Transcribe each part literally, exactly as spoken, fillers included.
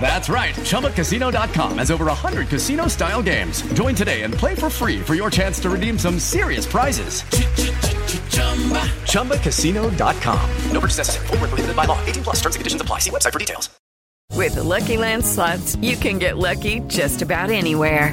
That's right. chumba casino dot com has over one hundred casino-style games. Join today and play for free for your chance to redeem some serious prizes. chumba casino dot com. No purchase necessary. Void where prohibited by law. eighteen plus. Terms and conditions apply. See website for details. With the Lucky Land Slots, you can get lucky just about anywhere.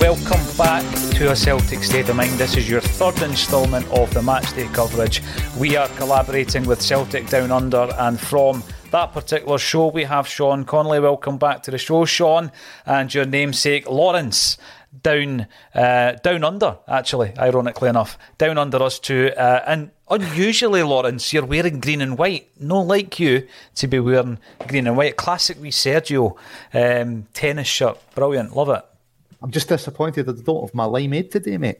Welcome back to A Celtic State of Mind. This is your third instalment of the Matchday coverage. We are collaborating with Celtic Down Under, and from that particular show we have Sean Connolly. Welcome back to the show, Sean, and your namesake Lawrence Down uh, Down Under, actually, ironically enough. Down Under us too. Uh, and unusually, Lawrence, you're wearing green and white. No like you to be wearing green and white. Classic wee Sergio um, tennis shirt. Brilliant. Love it. I'm just disappointed that I don't have my limeade today, mate.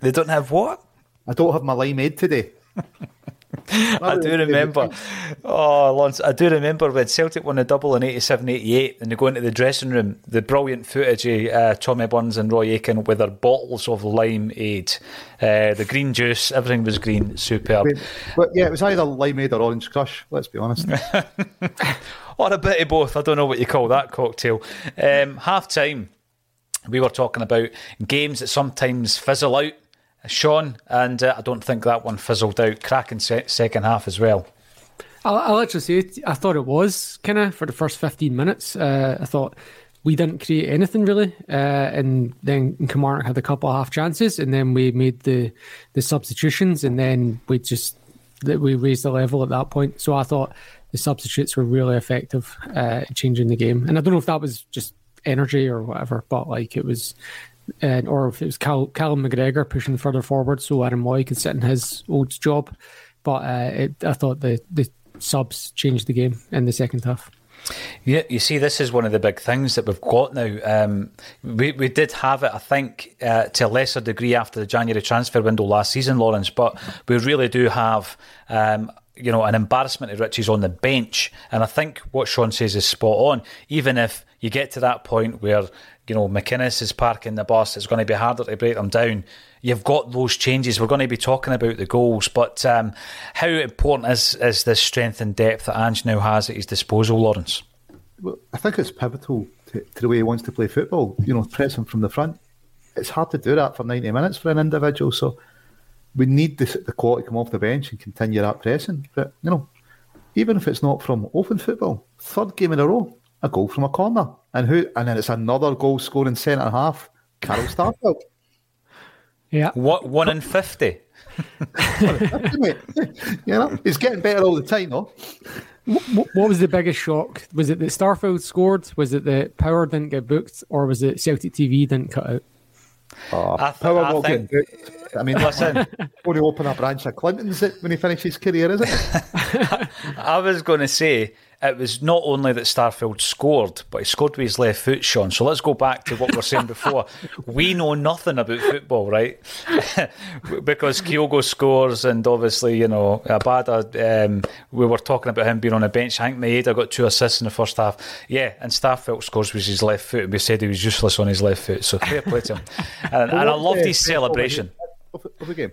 They don't have what? I don't have my limeade today. I do remember. Oh, Lance, I do remember when Celtic won the double in eighty-seven eighty-eight and they go into the dressing room, the brilliant footage of uh, Tommy Burns and Roy Aiken with their bottles of limeade. Uh, the green juice, everything was green, superb. But yeah, it was either limeade or orange crush, let's be honest. Or a bit of both. I don't know what you call that cocktail. Um, half time. We were talking about games that sometimes fizzle out, Sean, and uh, I don't think that one fizzled out. Cracking se- second half as well. I'll, I'll actually say, I thought it was, kind of, for the first fifteen minutes. Uh, I thought we didn't create anything, really. Uh, and then Kilmarnock had a couple of half chances, and then we made the, the substitutions, and then we just we raised the level at that point. So I thought the substitutes were really effective uh, at changing the game. And I don't know if that was just energy or whatever, but like it was, and or if it was Cal, Callum McGregor pushing further forward so Aaron Mooy could sit in his old job. But uh, it, I thought the, the subs changed the game in the second half. Yeah, you see, this is one of the big things that we've got now. Um, we we did have it, I think, uh, to a lesser degree after the January transfer window last season, Lawrence, but we really do have... Um, you know, an embarrassment of riches on the bench. And I think what Sean says is spot on. Even if you get to that point where, you know, McInnes is parking the bus, it's going to be harder to break them down. You've got those changes. We're going to be talking about the goals, but um, how important is, is this strength and depth that Ange now has at his disposal, Lawrence? Well, I think it's pivotal to, to the way he wants to play football. You know, pressing from the front. It's hard to do that for ninety minutes for an individual, so we need the, the quality to come off the bench and continue that pressing. But, you know, even if it's not from open football, third game in a row, a goal from a corner. And who? And then it's another goal scoring centre-half, Carl Starfelt. Yeah. What, one in fifty? You know, he's getting better all the time, though. What, what was the biggest shock? Was it that Starfelt scored? Was it that Power didn't get booked? Or was it Celtic T V didn't cut out? Oh, I, th- I, think, I mean, listen, going to open a branch of Clinton's when he finishes his career, isn't it? I was going to say it was not only that Starfelt scored, but he scored with his left foot, Sean. So let's go back to what we were saying before. We know nothing about football, right? Because Kyogo scores, and obviously, you know, Abada, um, we were talking about him being on a bench. I think Maeda got two assists in the first half. Yeah, and Starfelt scores with his left foot, and we said he was useless on his left foot. So fair play to him. And, well, and I loved uh, his celebration. Of the game.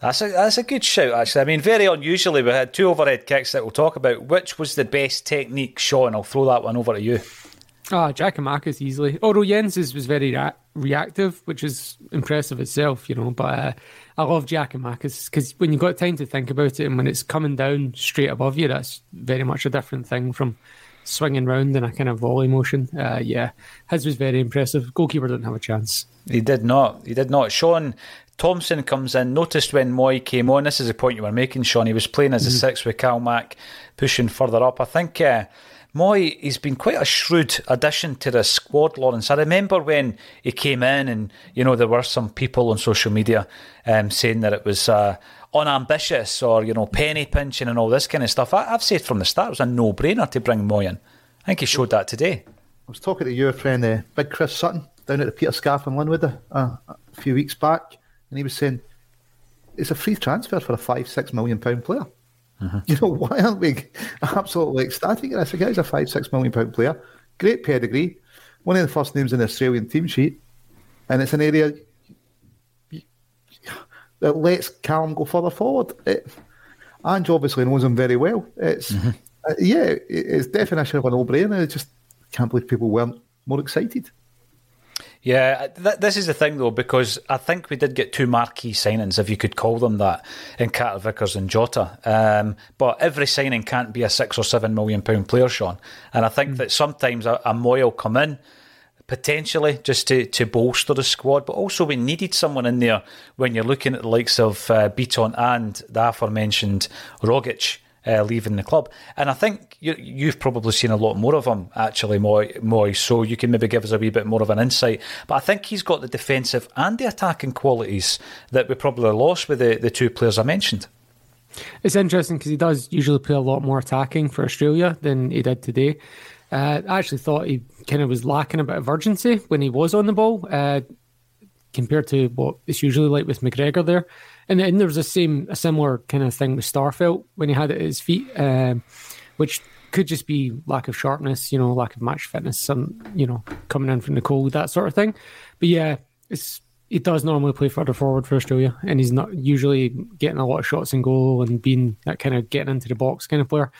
That's a, that's a good shout, actually. I mean, very unusually, we had two overhead kicks that we'll talk about. Which was the best technique, Sean? I'll throw that one over to you. Ah, Giakoumakis easily. Although Jens's was very re- reactive, which is impressive itself, you know. But uh, I love Giakoumakis because when you've got time to think about it and when it's coming down straight above you, that's very much a different thing from swinging round in a kind of volley motion. Uh, yeah, his was very impressive. Goalkeeper didn't have a chance. He did not. He did not. Sean Thompson comes in, noticed when Mooy came on, this is the point you were making, Sean, he was playing as a mm. six with Cal Mac pushing further up. I think uh, Mooy, he's been quite a shrewd addition to the squad, Lawrence. I remember when he came in and, you know, there were some people on social media um, saying that it was uh, unambitious or, you know, penny pinching and all this kind of stuff. I, I've said from the start it was a no-brainer to bring Mooy in. I think he showed that today. I was talking to your friend, uh, Big Chris Sutton, down at the Peter Scaff in Linwood uh, a few weeks back. And he was saying, it's a free transfer for a five, six million pound player. Mm-hmm. You know, why aren't we absolutely ecstatic at this? The guy's a five, six million pound player. Great pedigree. One of the first names in the Australian team sheet. And it's an area that lets Callum go further forward. It, Ange obviously knows him very well. It's mm-hmm. uh, yeah, it's definition of a no-brainer. I just can't believe people weren't more excited. Yeah, th- this is the thing though, because I think we did get two marquee signings, if you could call them that, in Carter Vickers and Jota. Um, but every signing can't be a six or seven million pound player, Sean. And I think mm. that sometimes a, a Mooy will come in, potentially, just to, to bolster the squad. But also we needed someone in there when you're looking at the likes of uh, Beaton and the aforementioned Rogic Uh, leaving the club. And I think you, you've probably seen a lot more of him actually, Mooy, Mooy, so you can maybe give us a wee bit more of an insight, but I think he's got the defensive and the attacking qualities that we probably lost with the, the two players I mentioned. It's interesting because he does usually play a lot more attacking for Australia than he did today. uh, I actually thought he kind of was lacking a bit of urgency when he was on the ball uh, compared to what it's usually like with McGregor there. And then there was the same, a similar kind of thing with Starfelt when he had it at his feet, um, which could just be lack of sharpness, you know, lack of match fitness, some, you know, coming in from the cold, that sort of thing. But yeah, it's he does normally play further forward for Australia, and he's not usually getting a lot of shots in goal and being that kind of getting into the box kind of player.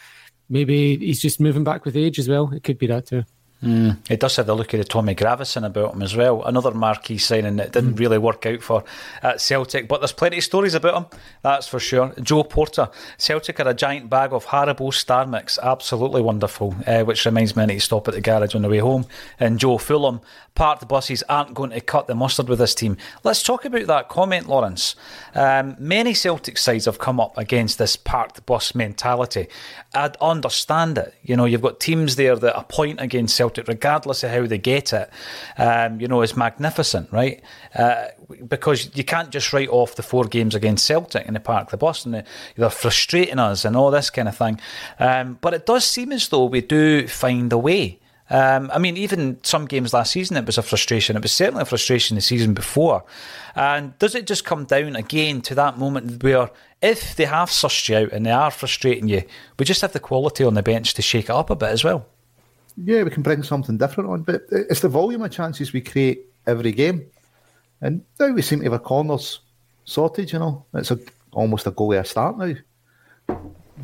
Maybe he's just moving back with age as well. It could be that too. Mm. It does have the look of the Tommy Gravison about him as well. Another marquee signing that didn't mm. really work out for at Celtic, but there's plenty of stories about him, that's for sure. Joe Porter, Celtic are a giant bag of Haribo Star Mix, absolutely wonderful, uh, which reminds me I need to stop at the garage on the way home. And Joe Fulham, parked buses aren't going to cut the mustard with this team. Let's talk about that comment, Lawrence. Um, many Celtic sides have come up against this parked bus mentality. I understand it, you know, you've got teams there that are a point against Celtic Celtic, regardless of how they get it, um, you know, is magnificent, right? Uh, because you can't just write off the four games against Celtic in the Park the Bus, and they're frustrating us and all this kind of thing. Um, but it does seem as though we do find a way. Um, I mean, even some games last season, it was a frustration. It was certainly a frustration the season before. And does it just come down again to that moment where if they have sussed you out and they are frustrating you, we just have the quality on the bench to shake it up a bit as well? Yeah, we can bring something different on, but it's the volume of chances we create every game. And now we seem to have our corners sorted, you know. It's a, almost a goal a start now.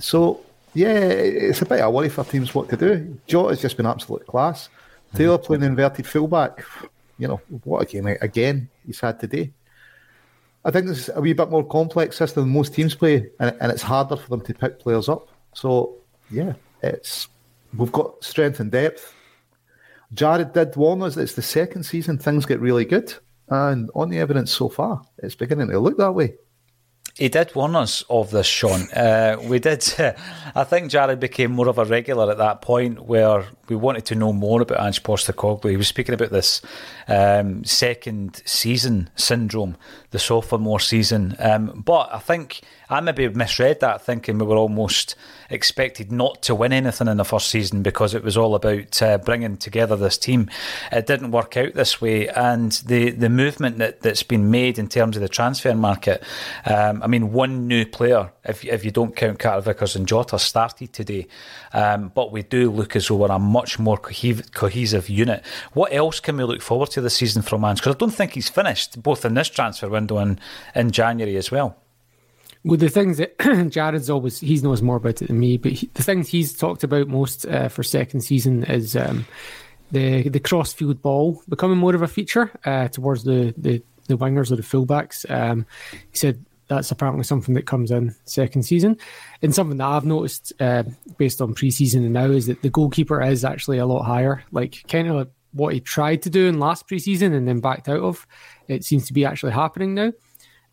So... yeah, it's a bit of a worry for teams what to do. Jota's just been absolute class. Taylor playing inverted fullback, you know, what a game again he's had today. I think it's a wee bit more complex system than most teams play, and, and it's harder for them to pick players up. So, yeah, it's we've got strength and depth. Jared did warn us that it's the second season things get really good, and on the evidence so far, it's beginning to look that way. He did warn us of this, Sean. Uh, we did. I think Jared became more of a regular at that point where we wanted to know more about Ange Postecoglou. He was speaking about this um, second season syndrome, the sophomore season. Um, but I think I maybe misread that, thinking we were almost expected not to win anything in the first season because it was all about uh, bringing together this team. It didn't work out this way. And the, the movement that, that's been made in terms of the transfer market, um, I mean, one new player, if, if you don't count Carter Vickers and Jota, started today. Um, but we do look as though we're a much more cohe- cohesive unit. What else can we look forward to this season from Ange? Because I don't think he's finished, both in this transfer window and in January as well. Well, the things that Jared's always, he knows more about it than me, but he, the things he's talked about most uh, for second season is um, the the cross-field ball becoming more of a feature uh, towards the, the, the wingers or the fullbacks. Um, he said that's apparently something that comes in second season. And something that I've noticed uh, based on pre-season and now is that the goalkeeper is actually a lot higher. Like kind of like what he tried to do in last pre-season and then backed out of, it seems to be actually happening now.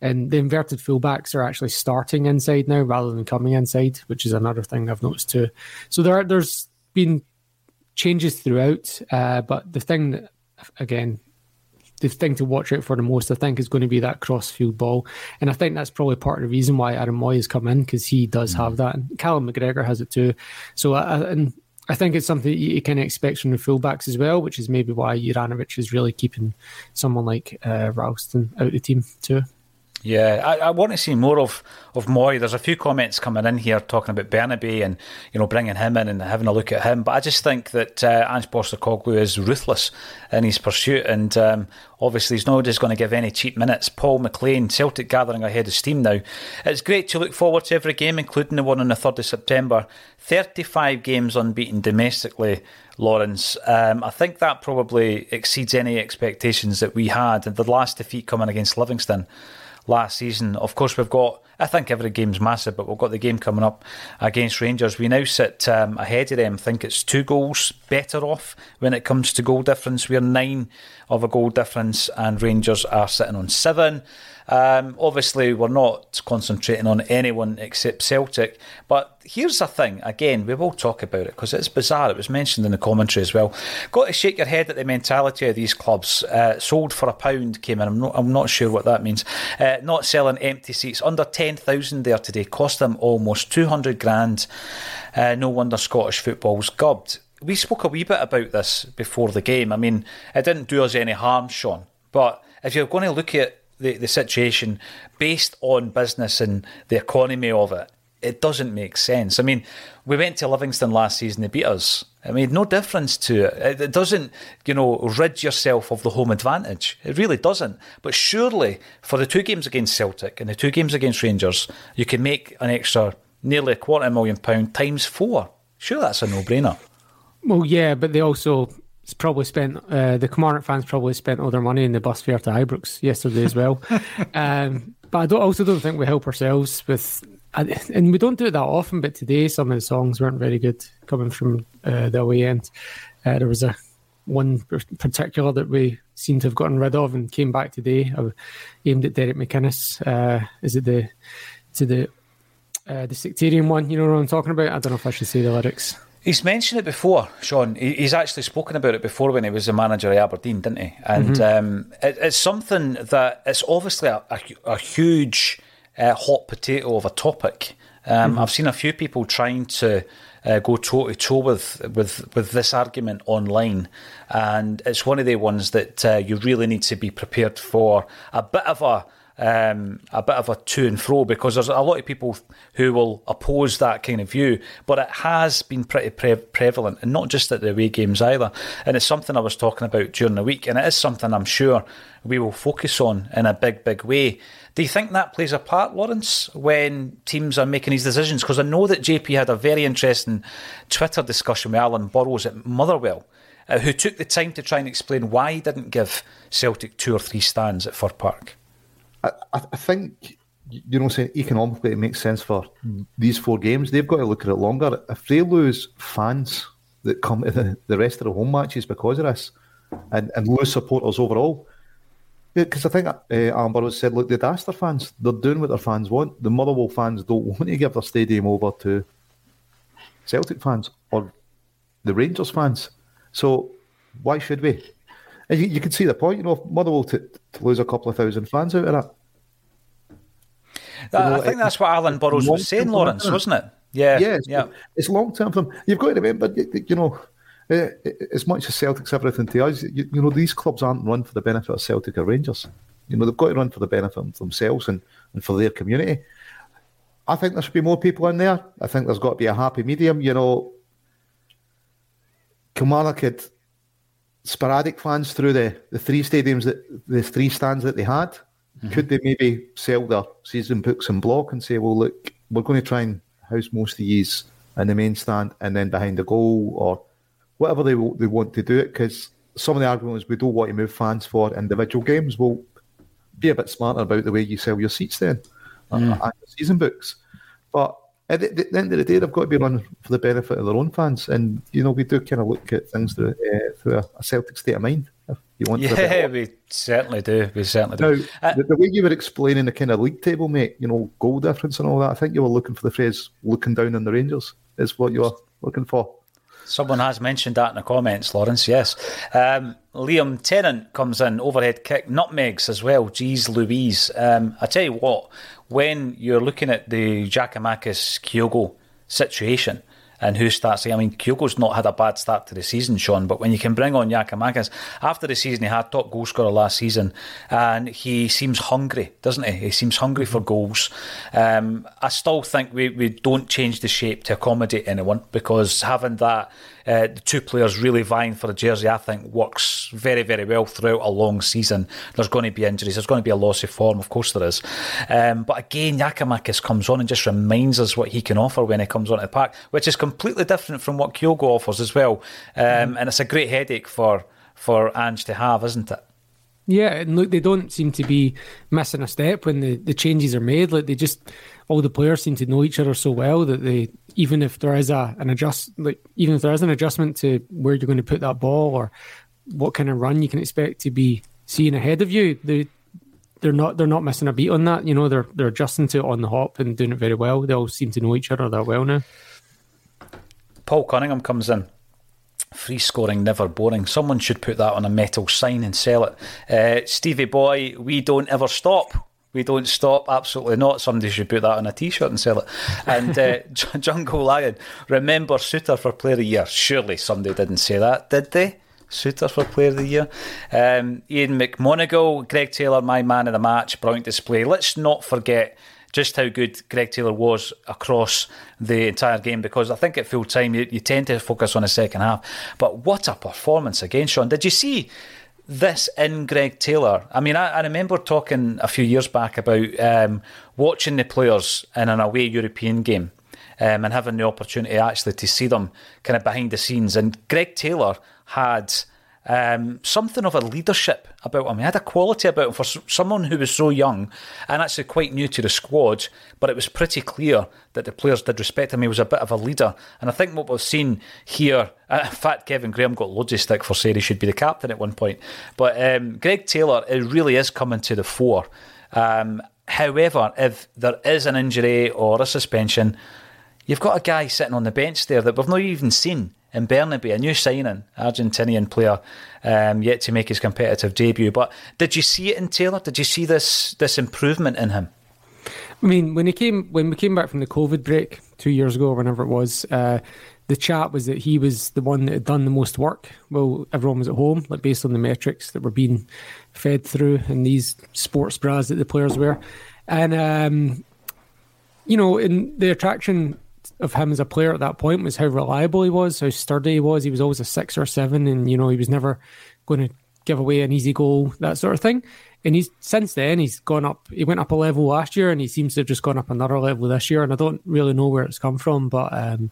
And the inverted fullbacks are actually starting inside now rather than coming inside, which is another thing I've noticed too. So there, are, there's been changes throughout, uh, but the thing that, again, the thing to watch out for the most, I think, is going to be that cross-field ball. And I think that's probably part of the reason why Aaron Mooy has come in, because he does have that. And Callum McGregor has it too. So I, and I think it's something you can expect from the fullbacks as well, which is maybe why Juranović is really keeping someone like uh, Ralston out of the team too. Yeah, I, I want to see more of, of Mooy. There's a few comments coming in here talking about Burnaby and, you know, bringing him in and having a look at him. But I just think that uh, Ange Postecoglou is ruthless in his pursuit. And um, obviously he's not just going to give any cheap minutes. Paul McLean, Celtic gathering ahead of steam now. It's great to look forward to every game, including the one on the third of September. thirty-five games unbeaten domestically, Lawrence. Um, I think that probably exceeds any expectations that we had. And the last defeat coming against Livingston last season. Of course, we've got, I think every game's massive, but we've got the game coming up against Rangers. We now sit um, ahead of them. I think it's two goals better off when it comes to goal difference. We're nine of a goal difference and Rangers are sitting on seven. Um, obviously, we're not concentrating on anyone except Celtic. But here's the thing, again, we will talk about it because it's bizarre. It was mentioned in the commentary as well. Got to shake your head at the mentality of these clubs. Uh, sold for a pound came in. I'm not, I'm not sure what that means. Uh, not selling empty seats. Under ten thousand there today. Cost them almost two hundred grand. Uh, no wonder Scottish football's gubbed. We spoke a wee bit about this before the game. I mean, it didn't do us any harm, Sean. But if you're going to look at The, the situation based on business and the economy of it, it doesn't make sense. I mean, we went to Livingston last season, they beat us. It made no difference to it. It doesn't, you know, rid yourself of the home advantage. It really doesn't. But surely for the two games against Celtic and the two games against Rangers, you can make an extra nearly a quarter of a million pound times four. Sure, that's a no-brainer. Well, yeah, but they also... probably spent uh, the Kilmarnock fans probably spent all their money in the bus fare to Ibrox yesterday as well. um, but I don't, also don't think we help ourselves with, and we don't do it that often, but today some of the songs weren't very good coming from uh, the away end. Uh, there was a one particular that we seem to have gotten rid of and came back today. I aimed at Derek McInnes. Uh, is it the to the uh, the sectarian one? You know what I'm talking about? I don't know if I should say the lyrics. He's mentioned it before, Sean. He's actually spoken about it before when he was the manager of Aberdeen, didn't he? And mm-hmm. um, it, it's something that it's obviously a, a, a huge uh, hot potato of a topic. Um, mm-hmm. I've seen a few people trying to uh, go toe to toe with with with this argument online, and it's one of the ones that uh, you really need to be prepared for a bit of a. Um, a bit of a to and fro, because there's a lot of people who will oppose that kind of view, but it has been pretty pre- prevalent, and not just at the away games either. And it's something I was talking about during the week, and it is something I'm sure we will focus on in a big, big way. Do you think that plays a part, Lawrence, when teams are making these decisions? Because I know that J P had a very interesting Twitter discussion with Alan Burrows at Motherwell, uh, who took the time to try and explain why he didn't give Celtic two or three stands at Fir Park. I, I think, you know, saying economically it makes sense for these four games. They've got to look at it longer. If they lose fans that come to the, the rest of the home matches because of this, and, and lose supporters overall, because I think uh, Alan Burrows said, look, they'd asked their fans. They're doing what their fans want. The Motherwell fans don't want to give their stadium over to Celtic fans or the Rangers fans. So why should we? And you, you can see the point, you know, if Motherwell to, to lose a couple of thousand fans out of that. that you know, I think it, that's what Alan Burrows was saying, Lawrence, wasn't it? Yeah, yeah. It's, yeah. it's long-term for them. You've got to remember, you know, uh, as much as Celtic's everything to us, you, you know, these clubs aren't run for the benefit of Celtic or Rangers. You know, they've got to run for the benefit of themselves and, and for their community. I think there should be more people in there. I think there's got to be a happy medium, you know. Kilmarnock had sporadic fans through the, the three stadiums that the three stands that they had. Mm-hmm. Could they maybe sell their season books in block and say, well, look, we're going to try and house most of these in the main stand and then behind the goal or whatever they they want to do it? Because some of the argument is we don't want to move fans for individual games. Well, be a bit smarter about the way you sell your seats then mm. and your season books. But at the, the end of the day, they've got to be run for the benefit of their own fans. And, you know, we do kind of look at things through, uh, through a, a Celtic state of mind, if you want yeah, to. Yeah, we certainly do. We certainly do. Now, uh, the, the way you were explaining the kind of league table, mate, you know, goal difference and all that, I think you were looking for the phrase, looking down on the Rangers, is what you were looking for. Someone has mentioned that in the comments, Lawrence, yes. Um, Liam Tennant comes in, overhead kick, nutmegs as well, geez Louise. Um, I tell you what, when you're looking at the Giakoumakis Kyogo situation and who starts, I mean, Kyogo's not had a bad start to the season, Sean, but when you can bring on Giakoumakis, after the season he had, top goal scorer last season, and he seems hungry, doesn't he? He seems hungry for goals. Um, I still think we, we don't change the shape to accommodate anyone, because having that, uh, the two players really vying for a jersey, I think works very, very well throughout a long season. There's going to be injuries, there's going to be a loss of form, of course there is. Um, but again, Giakoumakis comes on and just reminds us what he can offer when he comes onto the park, which is completely different from what Kyogo offers as well, um, mm. and it's a great headache for for Ange to have, isn't it? Yeah, and look, they don't seem to be missing a step when the, the changes are made. Like, they just, all the players seem to know each other so well that they, even if there is a an adjust, like even if there is an adjustment to where you're going to put that ball or what kind of run you can expect to be seeing ahead of you, they they're not they're not missing a beat on that. You know, they're they're adjusting to it on the hop and doing it very well. They all seem to know each other that well now. Paul Cunningham comes in. Free scoring, never boring. Someone should put that on a metal sign and sell it. Uh, Stevie Boy, we don't ever stop. We don't stop, absolutely not. Somebody should put that on a T-shirt and sell it. And uh, Jungle Lion, remember Suter for Player of the Year. Surely somebody didn't say that, did they? Suter for Player of the Year. Um, Ian McMonagall, Greg Taylor, my man of the match. Brilliant display. Let's not forget just how good Greg Taylor was across the entire game, because I think at full time you, you tend to focus on the second half. But what a performance again, Sean. Did you see this in Greg Taylor? I mean, I, I remember talking a few years back about um, watching the players in an away European game um, and having the opportunity actually to see them kind of behind the scenes. And Greg Taylor had Um, something of a leadership about him. He had a quality about him for someone who was so young and actually quite new to the squad, but it was pretty clear that the players did respect him. He was a bit of a leader, and I think what we've seen here, in fact Kevin Graham got loads of stick for saying he should be the captain at one point, but um, Greg Taylor, it really is coming to the fore. Um, however, if there is an injury or a suspension, you've got a guy sitting on the bench there that we've not even seen in Burnaby, a new signing, Argentinian player, um, yet to make his competitive debut. But did you see it in Taylor? Did you see this this improvement in him? I mean, when he came, when we came back from the COVID break two years ago, whenever it was, uh, the chat was that he was the one that had done the most work. Well, everyone was at home, like based on the metrics that were being fed through in these sports bras that the players wear. And, um, you know, in the attraction of him as a player at that point was how reliable he was, how sturdy he was. He was always a six or seven, and, you know, he was never going to give away an easy goal, that sort of thing. And he's since then, he's gone up. He went up a level last year, and he seems to have just gone up another level this year. And I don't really know where it's come from, but um,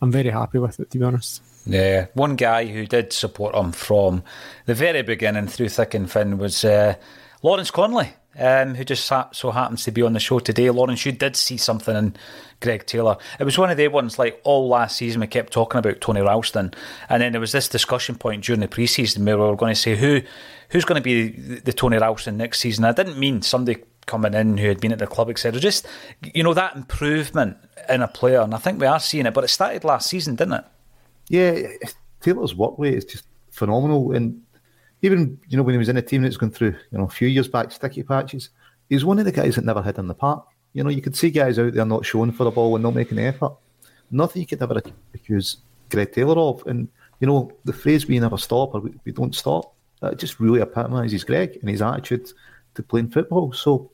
I'm very happy with it, to be honest. Yeah, one guy who did support him from the very beginning through thick and thin was uh, Lawrence Connolly, um, who just ha- so happens to be on the show today. Lawrence, you did see something in Greg Taylor. It was one of the ones, like all last season, we kept talking about Tony Ralston, and then there was this discussion point during the pre-season where we were going to say who who's going to be the, the Tony Ralston next season. I didn't mean somebody coming in who had been at the club, et cetera. Just, you know, that improvement in a player, and I think we are seeing it, but it started last season, didn't it? Yeah, Taylor's work rate is just phenomenal, and even, you know, when he was in a team that's gone through, you know, a few years back, sticky patches, he was one of the guys that never hid in the park. You know, you could see guys out there not showing for the ball and not making the effort. Nothing you could ever accuse Greg Taylor of. And, you know, the phrase "we never stop" or "we don't stop," that just really epitomises Greg and his attitude to playing football. So,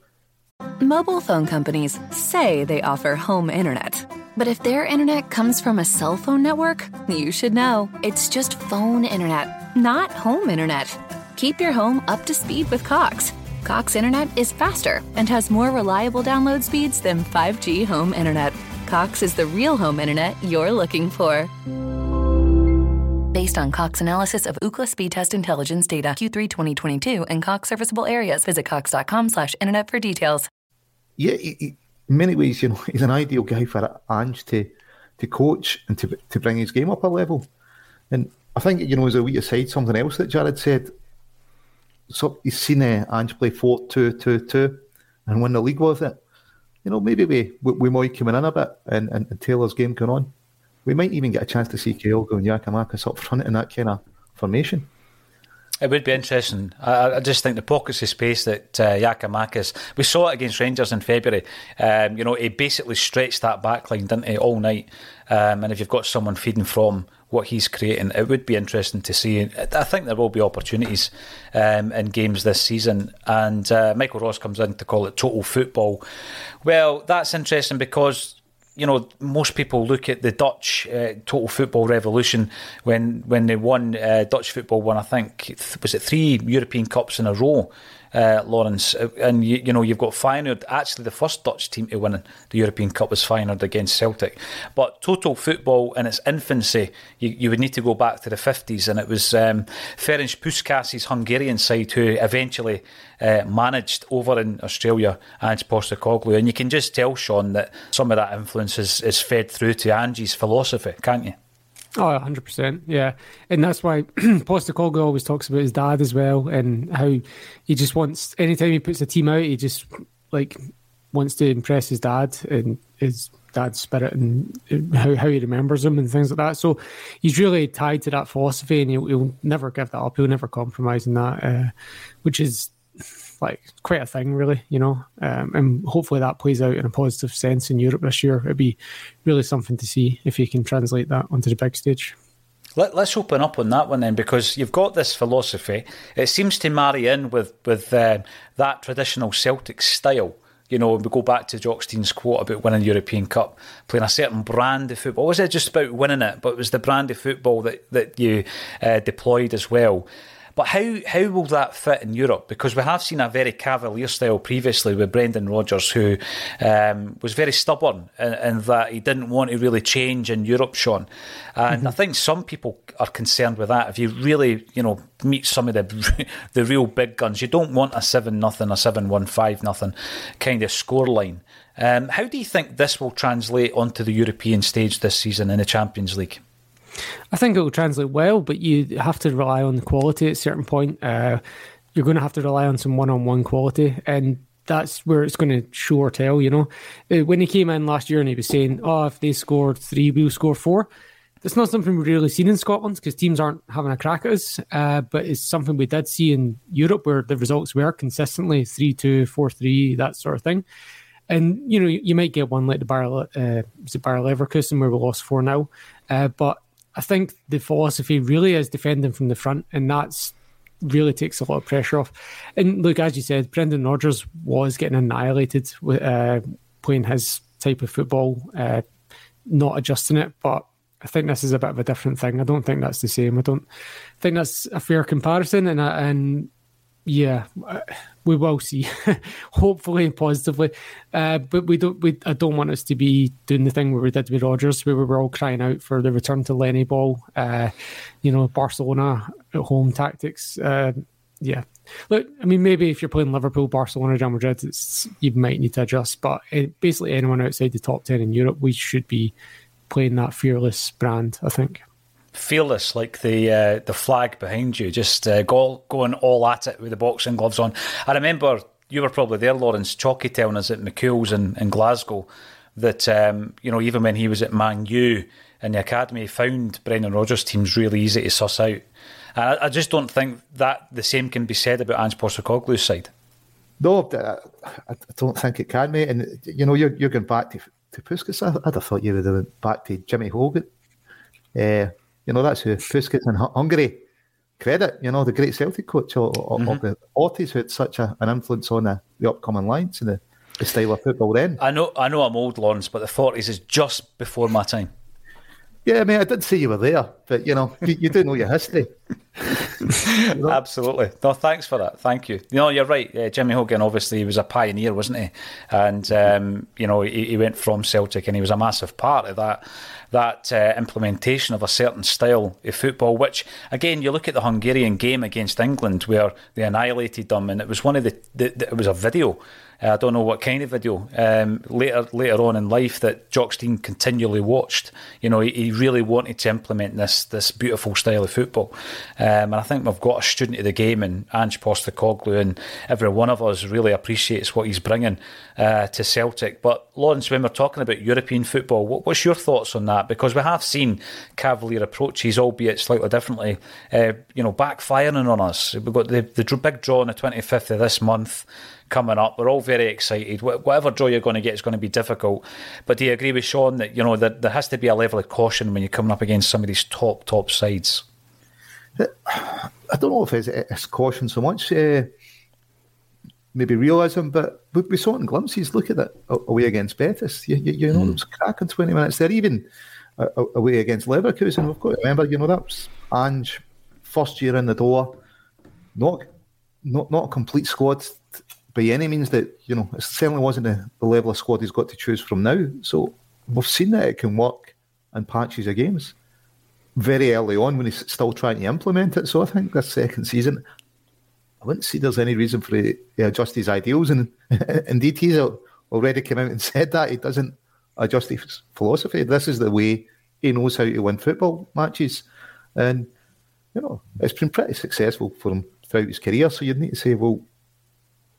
mobile phone companies say they offer home internet. But if their internet comes from a cell phone network, you should know. It's just phone internet, not home internet. Keep your home up to speed with Cox. Cox Internet is faster and has more reliable download speeds than five G home internet. Cox is the real home internet you're looking for. Based on Cox analysis of Ookla speed test intelligence data, Q three twenty twenty-two, and Cox serviceable areas, visit cox.com slash internet for details. Yeah, he, he, in many ways, you know, he's an ideal guy for Ange to to coach and to to bring his game up a level. And I think, you know, as a wee aside, something else that Jared said. So he's seen uh, Ange play four two two two and win the league with it. You know, maybe we we, we might come in a bit and, and, and Taylor's game going on. We might even get a chance to see Kyogo and Giakoumakis up front in that kind of formation. It would be interesting. I, I just think the pockets of space that uh, Giakoumakis, we saw it against Rangers in February. Um, you know, he basically stretched that back line, didn't he, all night. Um, and if you've got someone feeding from what he's creating, it would be interesting to see. I think there will be opportunities um, in games this season. And uh, Michael Ross comes in to call it total football. Well, that's interesting because, you know, most people look at the Dutch uh, total football revolution when when they won, uh, Dutch football won, I think, was it three European Cups in a row, uh, Lawrence? And, you, you know, you've got Feyenoord, actually the first Dutch team to win the European Cup was Feyenoord against Celtic. But total football in its infancy, you, you would need to go back to the fifties, and it was um, Ferenc Puskas's Hungarian side who eventually Uh, managed over in Australia, Ange Postecoglou. And you can just tell, Sean, that some of that influence is, is fed through to Ange's philosophy, can't you? Oh, one hundred percent, yeah. And that's why Postecoglou always talks about his dad as well, and how he just wants, anytime he puts a team out, he just like wants to impress his dad and his dad's spirit and how, how he remembers him and things like that. So he's really tied to that philosophy, and he'll, he'll never give that up. He'll never compromise in that, uh, which is like quite a thing, really, you know, um, and hopefully that plays out in a positive sense in Europe this year. It'd be really something to see if you can translate that onto the big stage. Let, let's open up on that one then, because you've got this philosophy. It seems to marry in with with uh, that traditional Celtic style. You know, we go back to Jock Steen's quote about winning the European Cup, playing a certain brand of football. It wasn't just about winning it, but it was the brand of football that, that you uh, deployed as well. But how, how will that fit in Europe? Because we have seen a very cavalier style previously with Brendan Rodgers, who um, was very stubborn in, in that he didn't want to really change in Europe, Sean. And mm-hmm. I think some people are concerned with that. If you really, you know, meet some of the the real big guns, you don't want a seven nothing, a seven one five nothing kind of scoreline. Um, how do you think this will translate onto the European stage this season in the Champions League? I think it will translate well, but you have to rely on the quality at a certain point. Uh, you're going to have to rely on some one-on-one quality, and that's where it's going to show or tell, you know. When he came in last year and he was saying, oh, if they scored three, we'll score four. That's not something we've really seen in Scotland because teams aren't having a crack at us, uh, but it's something we did see in Europe where the results were consistently three two, four three, that sort of thing. And, you know, you, you might get one like the Bayer, uh, was it Bayer Leverkusen where we lost four nil, uh, but I think the philosophy really is defending from the front, and that's really takes a lot of pressure off. And look, as you said, Brendan Rodgers was getting annihilated with, uh, playing his type of football, uh, not adjusting it, but I think this is a bit of a different thing. I don't think that's the same. I don't think that's a fair comparison, and I, and yeah, we will see, hopefully and positively. Uh, but we don't. We I don't want us to be doing the thing where we did with Rodgers, where we were all crying out for the return to Lenny Ball. Uh, you know, Barcelona at home tactics. Uh, yeah, look. I mean, maybe if you're playing Liverpool, Barcelona, Real Madrid, it's, you might need to adjust. But it, basically, anyone outside the top ten in Europe, we should be playing that fearless brand, I think. Fearless, like the uh, the flag behind you, just uh, go, going all at it with the boxing gloves on. I remember you were probably there, Lawrence Chalky, telling us at McCool's in, in Glasgow that um, you know, even when he was at Man U in the academy, he found Brendan Rodgers' teams really easy to suss out. And I, I just don't think that the same can be said about Ange Postecoglou's side. No, I don't think it can, mate. And you know, you're, you're going back to to Puskas. I, I'd have thought you would have went back to Jimmy Hogan. Uh, you know, that's who Puskas in Hungary. Credit, you know, the great Celtic coach of mm-hmm. the Aussies who had such a, an influence on the, the upcoming lines and the, the style of football then. I know I know I'm old, Lawrence, but the forties is just before my time. Yeah, I mean, I did say you were there, but, you know, you, you do know your history. You know? Absolutely. No, thanks for that. Thank you. No, you're right. Uh, Jimmy Hogan, obviously, he was a pioneer, wasn't he? And, um, you know, he, he went from Celtic and he was a massive part of that that uh, implementation of a certain style of football, which, again, you look at the Hungarian game against England where they annihilated them, and it was one of the... the, the it was a video. Uh, I don't know what kind of video. Um, later later on in life that Jockstein continually watched. You know, he, he really wanted to implement this, this beautiful style of football. Um, and I think we've got a student of the game in Ange Postecoglou, and every one of us really appreciates what he's bringing uh, to Celtic. But Lawrence, when we're talking about European football, what, what's your thoughts on that? Because we have seen cavalier approaches, albeit slightly differently, uh, you know, backfiring on us. We've got the, the big draw on the twenty-fifth of this month coming up. We're all very excited. Whatever draw you're going to get is going to be difficult. But do you agree with Sean that, you know, that there has to be a level of caution when you're coming up against some of these top, top sides? I don't know if it's, it's caution so much, uh, maybe realism, but we, we saw it in glimpses. Look at that away against Betis. You, you, you know, mm. it was cracking twenty minutes there, even away against Leverkusen. We've got to remember, you know, that was Ange, first year in the door, not not, not a complete squad by any means that, you know, it certainly wasn't the, the level of squad he's got to choose from now. So we've seen that it can work in patches of games very early on when he's still trying to implement it. So I think this second season, I wouldn't see there's any reason for he to adjust his ideals. And indeed, he's already come out and said that he doesn't adjust his philosophy. This is the way he knows how to win football matches. And, you know, it's been pretty successful for him throughout his career. So you'd need to say, well,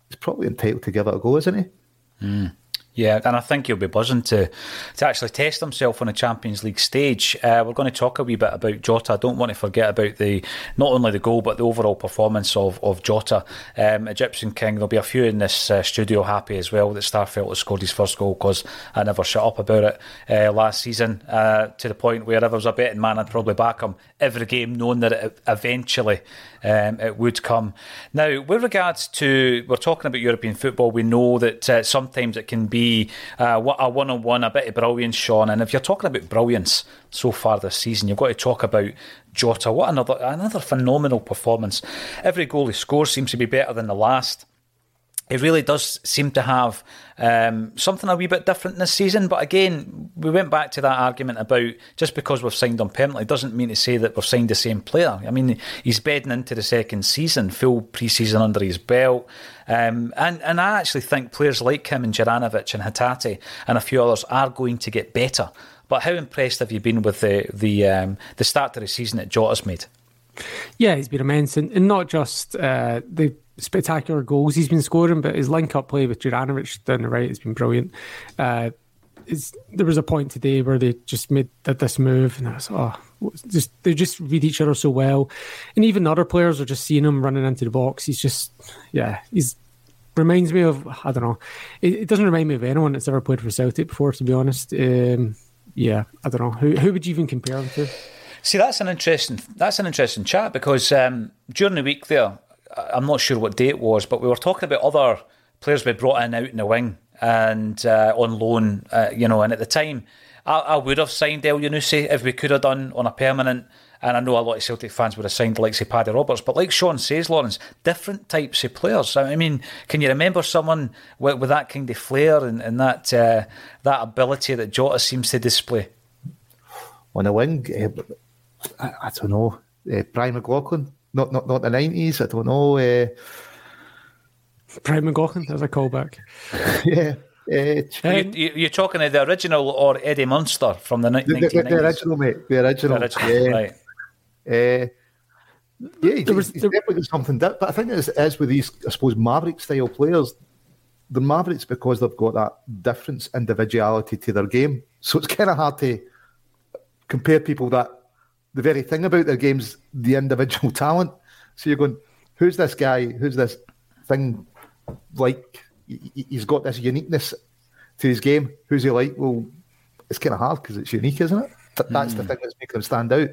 he's probably entitled to give it a go, isn't he? Mm. Yeah, and I think he'll be buzzing to to actually test himself on a Champions League stage. Uh, we're going to talk a wee bit about Jota. I don't want to forget about the not only the goal, but the overall performance of, of Jota. Um, Egyptian King, there'll be a few in this uh, studio happy as well that Starfelt has scored his first goal, because I never shut up about it uh, last season, uh, to the point where if I was a betting man, I'd probably back him every game, knowing that it, eventually um, it would come. Now, with regards to, we're talking about European football, we know that uh, sometimes it can be Uh, a one-on-one, a bit of brilliance, Sean. And if you're talking about brilliance so far this season, you've got to talk about Jota. What another another phenomenal performance. Every goal he scores seems to be better than the last. He really does seem to have um, something a wee bit different this season. But again, we went back to that argument about just because we've signed him permanently doesn't mean to say that we've signed the same player. I mean, he's bedding into the second season, full pre-season under his belt. Um, and, and I actually think players like him and Juranović and Hatate and a few others are going to get better. But how impressed have you been with the the, um, the start to the season that Jota's made? Yeah, he's been immense, and, and not just uh, the spectacular goals he's been scoring, but his link-up play with Juranović down the right has been brilliant. Uh, it's, there was a point today where they just made did this move, and I was oh, just they just read each other so well, and even other players are just seeing him running into the box. He's just, yeah, he's reminds me of I don't know. It, it doesn't remind me of anyone that's ever played for Celtic before, to be honest. Um, yeah, I don't know who who would you even compare him to. See, that's an interesting that's an interesting chat because um, during the week there, I'm not sure what day it was, but we were talking about other players we brought in out in the wing and uh, on loan, uh, you know. And at the time, I, I would have signed El Yunusi if we could have done on a permanent. And I know a lot of Celtic fans would have signed like say Paddy Roberts, but like Sean says, Lawrence, different types of players. I mean, can you remember someone with, with that kind of flair and, and that uh, that ability that Jota seems to display on the wing? Uh, I, I don't know. Uh, Brian McLaughlin, not not not the nineties. I don't know. Uh, Brian McLaughlin, that's a callback. Yeah. Uh, you, you, you're talking of the original or Eddie Munster from the nineteen nineties? The, the, the original, mate. The original. The original, yeah. Right. Uh, yeah, he's, there was, he's there... definitely got something different. But I think it's as with these, I suppose, Maverick-style players, they're Mavericks because they've got that difference, individuality to their game. So it's kind of hard to compare people that the very thing about their game's the individual talent. So you're going, who's this guy? Who's this thing? Like, he's got this uniqueness to his game. Who's he like? Well, it's kind of hard because it's unique, isn't it? That's mm. the thing that's making him stand out.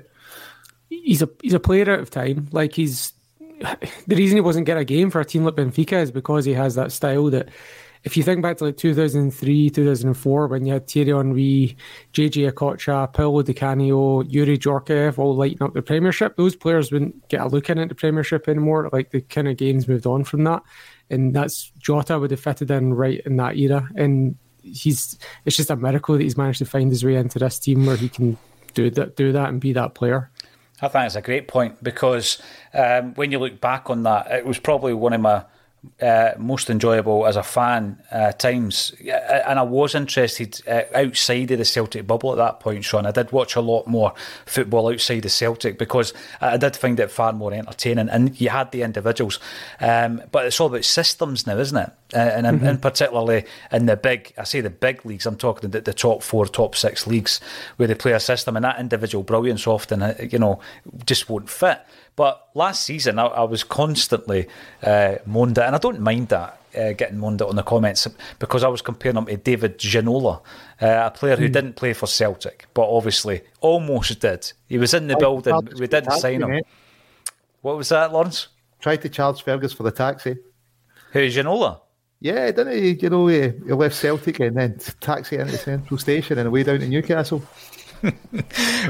He's a he's a player out of time. Like, he's the reason he wasn't getting a game for a team like Benfica is because he has that style that. If you think back to like two thousand three, two thousand four, when you had Thierry Henry, J J Okocha, Paulo Di Canio, Yuri Djorkaeff all lighting up the Premiership, those players wouldn't get a look in at the Premiership anymore. Like, the kind of game's moved on from that. And that's Jota would have fitted in right in that era. And he's it's just a miracle that he's managed to find his way into this team where he can do that, do that and be that player. I think it's a great point because um, when you look back on that, it was probably one of my Uh, most enjoyable as a fan uh, times, and I was interested uh, outside of the Celtic bubble at that point, Sean. I did watch a lot more football outside of Celtic because I did find it far more entertaining, and you had the individuals, um, but it's all about systems now, isn't it? Uh, and in, mm-hmm. in particularly in the big, I say the big leagues, I'm talking the, the top four, top six leagues where they play a system, and that individual brilliance often, you know, just won't fit. But last season, I, I was constantly uh, moaned at, and I don't mind that, uh, getting moaned at on the comments, because I was comparing him to David Ginola, uh, a player who mm. didn't play for Celtic, but obviously almost did. He was in the I building, we didn't sign him. Mate. What was that, Lawrence? Tried to charge Fergus for the taxi. Who, Ginola? Yeah, didn't he? You know, he left Celtic and then taxi into Central Station and away down to Newcastle.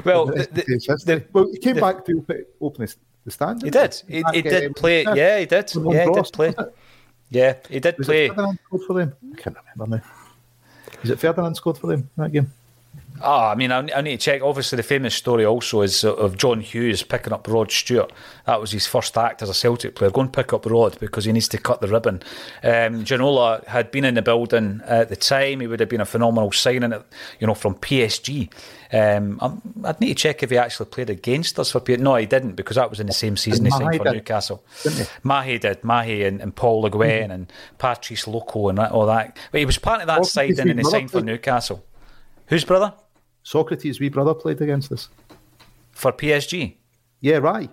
well, the, the, the, well, he came the, back to open his... The standard. He did. He, he did um, play. Yeah, he did. Yeah, he did play. Yeah, he did was play. Was it Ferdinand scored for them? I can't remember now. Was it Ferdinand scored for them that game? Ah, oh, I mean, I, I need to check. Obviously, the famous story also is of John Hughes picking up Rod Stewart. That was his first act as a Celtic player. Go and pick up Rod because he needs to cut the ribbon. Um, Ginola had been in the building at the time. He would have been a phenomenal signing, you know, from P S G. Um, I'd need to check if he actually played against us for P S G. No, he didn't, because that was in the same season he signed for did, Newcastle. Mahe did. Mahe and, and Paul Le Guin mm-hmm. and Patrice Loco and that, all that. But he was part of that side and he signed for Newcastle. Whose brother? Socrates' wee brother played against us. For P S G? Yeah, right.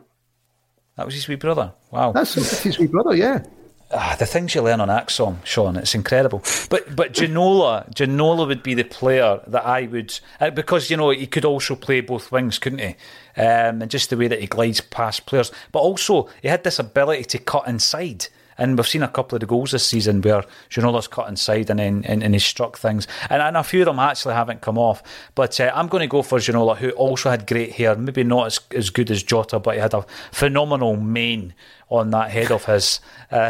That was his wee brother. Wow. That's Socrates' wee brother, yeah. Ah, the things you learn on Axom, Sean, it's incredible. But but Ginola, Ginola would be the player that I would... Uh, because, you know, he could also play both wings, couldn't he? Um, and just the way that he glides past players. But also, he had this ability to cut inside. And we've seen a couple of the goals this season where Ginola's cut inside and then and, and he struck things. And, and a few of them actually haven't come off. But uh, I'm going to go for Ginola, who also had great hair. Maybe not as, as good as Jota, but he had a phenomenal mane on that head of his. Uh,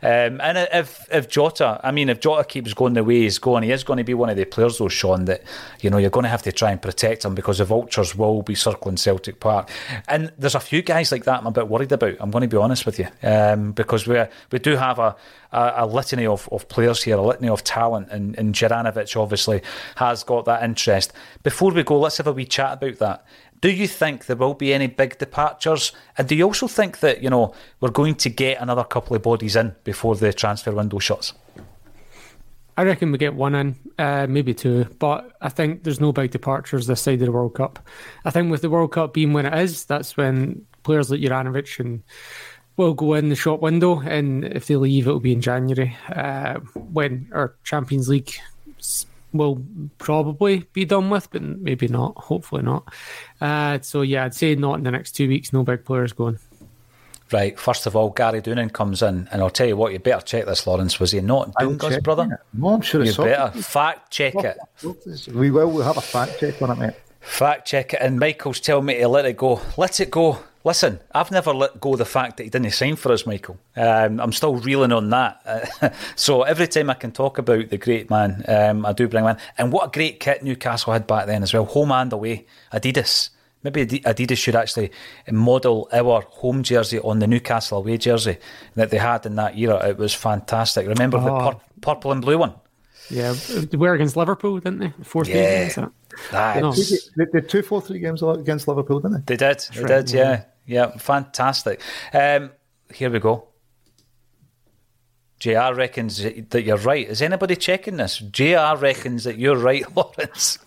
um, and if if Jota, I mean, if Jota keeps going the way he's going, he is going to be one of the players, though, Sean, that, you know, you're going to have to try and protect him because the vultures will be circling Celtic Park. And there's a few guys like that I'm a bit worried about. I'm going to be honest with you, um, because we we do have a, a, a litany of, of players here, a litany of talent, and, and Juranović obviously has got that interest. Before we go, let's have a wee chat about that. Do you think there will be any big departures? And do you also think that, you know, we're going to get another couple of bodies in before the transfer window shuts? I reckon we get one in, uh, maybe two, but I think there's no big departures this side of the World Cup. I think with the World Cup being when it is, that's when players like Juranović and will go in the shop window, and if they leave, it'll be in January, uh, when our Champions League will probably be done with, but maybe not, hopefully not. Uh, so yeah, I'd say not in the next two weeks, no big players going. Right, first of all, Gary Doonan comes in, and I'll tell you what, you better check this, Lawrence. Was he not Dunga's brother? It. No, I'm sure it's You better it. fact check it. We will, we'll have a fact check on it, mate. Fact check it, and Michael's telling me to let it go. Let it go. Listen, I've never let go of the fact that he didn't sign for us, Michael. Um, I'm still reeling on that. Uh, so every time I can talk about the great man, um, I do bring him in. And what a great kit Newcastle had back then as well. Home and away. Adidas. Maybe Adidas should actually model our home jersey on the Newcastle away jersey that they had in that era. It was fantastic. Remember oh. the pur- purple and blue one? Yeah, they were against Liverpool, didn't they? Four yeah. games. Nice. They did two, four, three games against Liverpool, didn't they? They did. They did, yeah. Yeah, fantastic. Um, here we go. J R reckons that you're right. Is anybody checking this? J R reckons that you're right, Lawrence.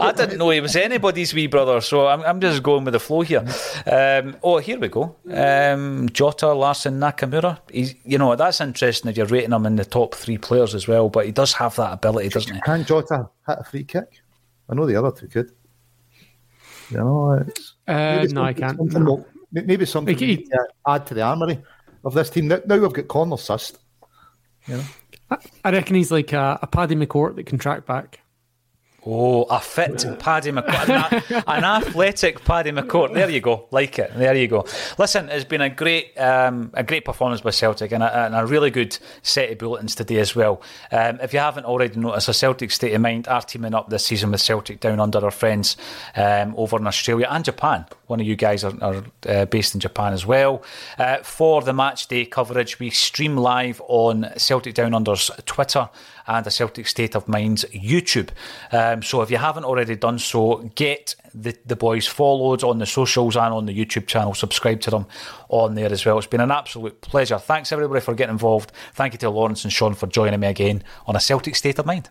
I didn't know he was anybody's wee brother, so I'm, I'm just going with the flow here. Um, oh, here we go. Um, Jota, Larson, Nakamura. He's, you know, that's interesting that you're rating him in the top three players as well, but he does have that ability, doesn't he? Can Jota hit a free kick? I know the other two could. You know, it's... Uh, no, I can't. Something no. Will, maybe something can, to add to the armoury of this team. Now we've got Connor Sust. You know? I, I reckon he's like a, a Paddy McCourt that can track back. Oh, a fit Paddy McCourt. An, an athletic Paddy McCourt. There you go. Like it. There you go. Listen, it's been a great um, a great performance by Celtic and a, and a really good set of bulletins today as well. Um, if you haven't already noticed, a Celtic state of mind are teaming up this season with Celtic Down Under, our friends um, over in Australia and Japan. One of you guys are, are uh, based in Japan as well. Uh, for the match day coverage, we stream live on Celtic Down Under's Twitter and the Celtic State of Mind's YouTube. Um, so if you haven't already done so, get the, the boys followed on the socials and on the YouTube channel. Subscribe to them on there as well. It's been an absolute pleasure. Thanks everybody for getting involved. Thank you to Lawrence and Sean for joining me again on A Celtic State of Mind.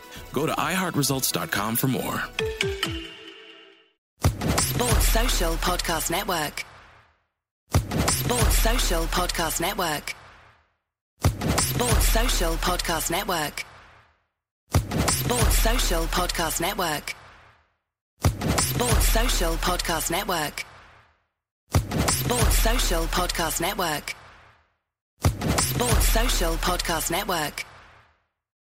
Go to i heart results dot com for more. Sports Social Podcast Network. Sports Social Podcast Network. Sports Social Podcast Network. Sports Social Podcast Network. Sports Social Podcast Network. Sports Social Podcast Network. Sports Social Podcast Network.